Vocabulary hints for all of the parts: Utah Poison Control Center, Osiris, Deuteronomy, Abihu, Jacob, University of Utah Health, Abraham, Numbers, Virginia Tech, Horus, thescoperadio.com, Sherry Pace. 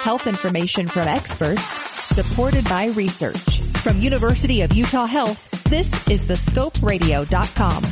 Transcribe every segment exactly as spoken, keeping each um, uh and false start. health information from experts, supported by research. From University of Utah Health, this is the scope radio dot com.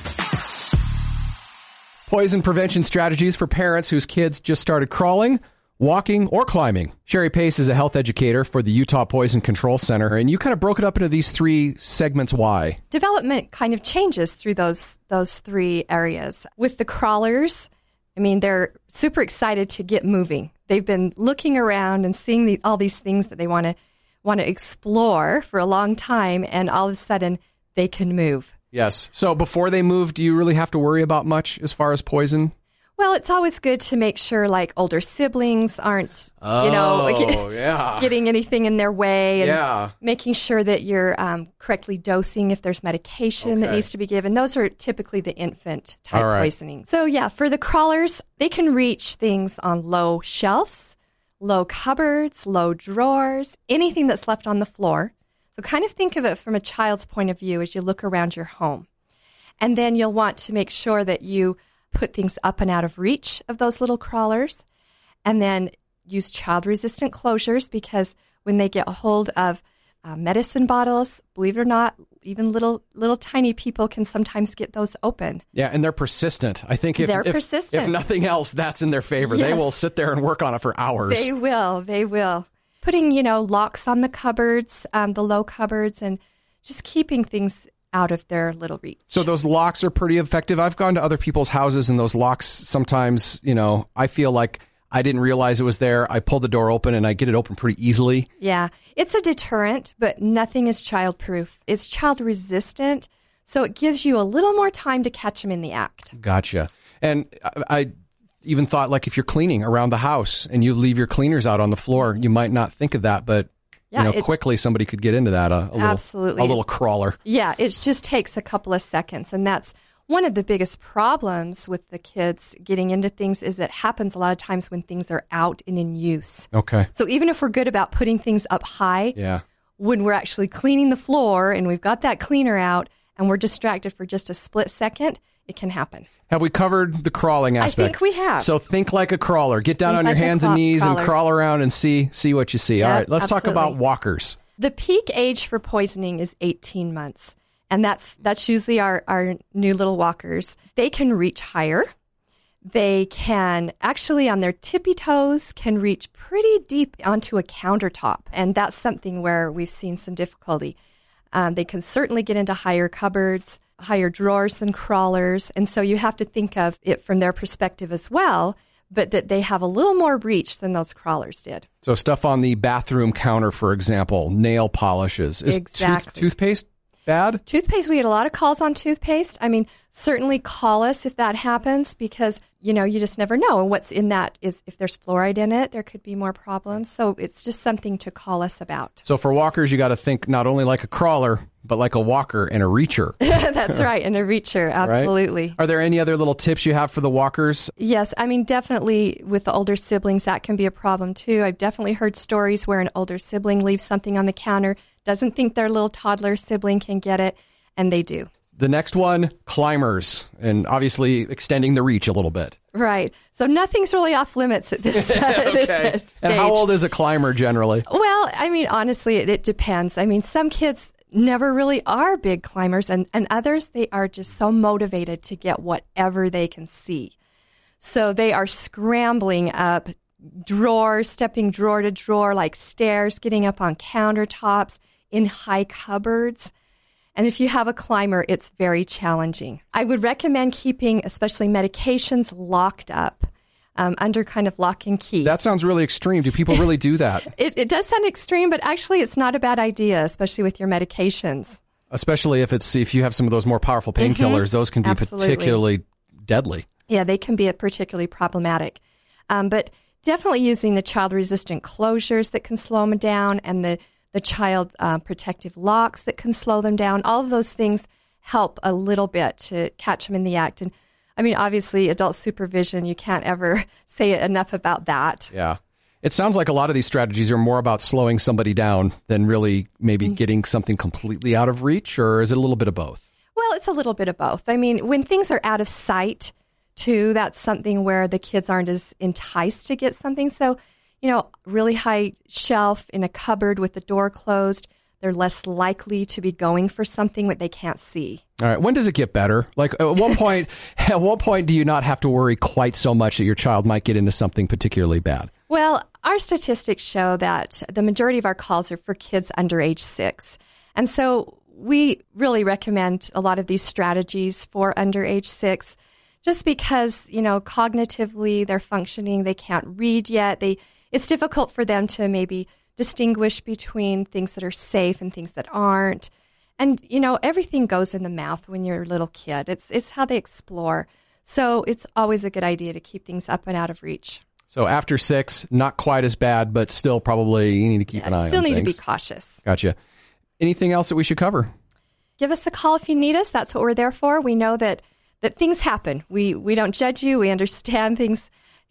Poison prevention strategies for parents whose kids just started crawling, walking, or climbing. Sherry Pace is a health educator for the Utah Poison Control Center, and you kind of broke it up into these three segments. Why? Development kind of changes through those those three areas. With the crawlers, I mean, they're super excited to get moving. They've been looking around and seeing the, all these things that they want to want to explore for a long time, and all of a sudden, they can move. Yes. So before they move, do you really have to worry about much as far as poison? Well, it's always good to make sure, like, older siblings aren't, oh, you know, yeah. getting anything in their way, and yeah. making sure that you're um, correctly dosing if there's medication okay. that needs to be given. Those are typically the infant type right. poisoning. So, yeah, for the crawlers, they can reach things on low shelves, low cupboards, low drawers, anything that's left on the floor. So kind of think of it from a child's point of view as you look around your home. And then you'll want to make sure that you put things up and out of reach of those little crawlers, and then use child-resistant closures, because when they get a hold of uh, medicine bottles, believe it or not, even little little tiny people can sometimes get those open. Yeah, and they're persistent. I think if, they're if, persistent. if nothing else, that's in their favor. Yes. They will sit there and work on it for hours. They will. They will. Putting, you know, locks on the cupboards, um, the low cupboards, and just keeping things out of their little reach. So those locks are pretty effective. I've gone to other people's houses and those locks sometimes, you know, I feel like I didn't realize it was there. I pull the door open and I get it open pretty easily. Yeah. It's a deterrent, but nothing is child-proof. It's child-resistant, so it gives you a little more time to catch them in the act. Gotcha. And I even thought, like, if you're cleaning around the house and you leave your cleaners out on the floor, you might not think of that, but Yeah, you know, quickly somebody could get into that, a, a, absolutely. little, a little crawler. Yeah, it just takes a couple of seconds. And that's one of the biggest problems with the kids getting into things, is it happens a lot of times when things are out and in use. Okay. So even if we're good about putting things up high, yeah. when we're actually cleaning the floor and we've got that cleaner out and we're distracted for just a split second, it can happen. Have we covered the crawling aspect? I think we have. So think like a crawler. Get down think on your like hands and knees crawler. and crawl around and see see what you see. Yep, All right, let's absolutely. talk about walkers. The peak age for poisoning is eighteen months, and that's that's usually our, our new little walkers. They can reach higher. They can actually, on their tippy toes, can reach pretty deep onto a countertop, and that's something where we've seen some difficulty. Um, they can certainly get into higher cupboards, higher drawers than crawlers. And so you have to think of it from their perspective as well, but that they have a little more reach than those crawlers did. So stuff on the bathroom counter, for example, nail polishes. Is exactly. tooth- toothpaste bad? Toothpaste, we had a lot of calls on toothpaste. I mean, certainly call us if that happens, because, you know, you just never know. And what's in that is, if there's fluoride in it, there could be more problems. So it's just something to call us about. So for walkers, you got to think not only like a crawler, but like a walker and a reacher. That's right, and a reacher, absolutely. Right? Are there any other little tips you have for the walkers? Yes, I mean, definitely with the older siblings, that can be a problem too. I've definitely heard stories where an older sibling leaves something on the counter, doesn't think their little toddler sibling can get it, and they do. The next one, climbers, and obviously extending the reach a little bit. Right. So nothing's really off limits at this, okay. this stage. And how old is a climber generally? Well, I mean, honestly, it, it depends. I mean, some kids never really are big climbers, and, and others, they are just so motivated to get whatever they can see. So they are scrambling up drawers, stepping drawer to drawer, like stairs, getting up on countertops, in high cupboards. And if you have a climber, it's very challenging. I would recommend keeping, especially medications, locked up, um, under kind of lock and key. That sounds really extreme. Do people really do that? it, it does sound extreme, but actually it's not a bad idea, especially with your medications. Especially if it's if you have some of those more powerful painkillers, mm-hmm. those can be Absolutely. particularly deadly. Yeah, they can be particularly problematic. Um, but definitely using the child-resistant closures that can slow them down, and the the child uh, protective locks that can slow them down. All of those things help a little bit to catch them in the act. And I mean, obviously, adult supervision, you can't ever say enough about that. Yeah. It sounds like a lot of these strategies are more about slowing somebody down than really maybe mm-hmm. getting something completely out of reach, or is it a little bit of both? Well, it's a little bit of both. I mean, when things are out of sight, too, that's something where the kids aren't as enticed to get something. So you know, really high shelf in a cupboard with the door closed. They're less likely to be going for something that they can't see. All right. When does it get better? Like at one point, at what point do you not have to worry quite so much that your child might get into something particularly bad? Well, our statistics show that the majority of our calls are for kids under age six. And so we really recommend a lot of these strategies for under age six, just because, you know, cognitively they're functioning, they can't read yet. They it's difficult for them to maybe distinguish between things that are safe and things that aren't. And, you know, everything goes in the mouth when you're a little kid. It's it's how they explore. So it's always a good idea to keep things up and out of reach. So after six, not quite as bad, but still probably you need to keep yeah, an eye on things. Still need to be cautious. Gotcha. Anything else that we should cover? Give us a call if you need us. That's what we're there for. We know that, that things happen. We we don't judge you. We understand things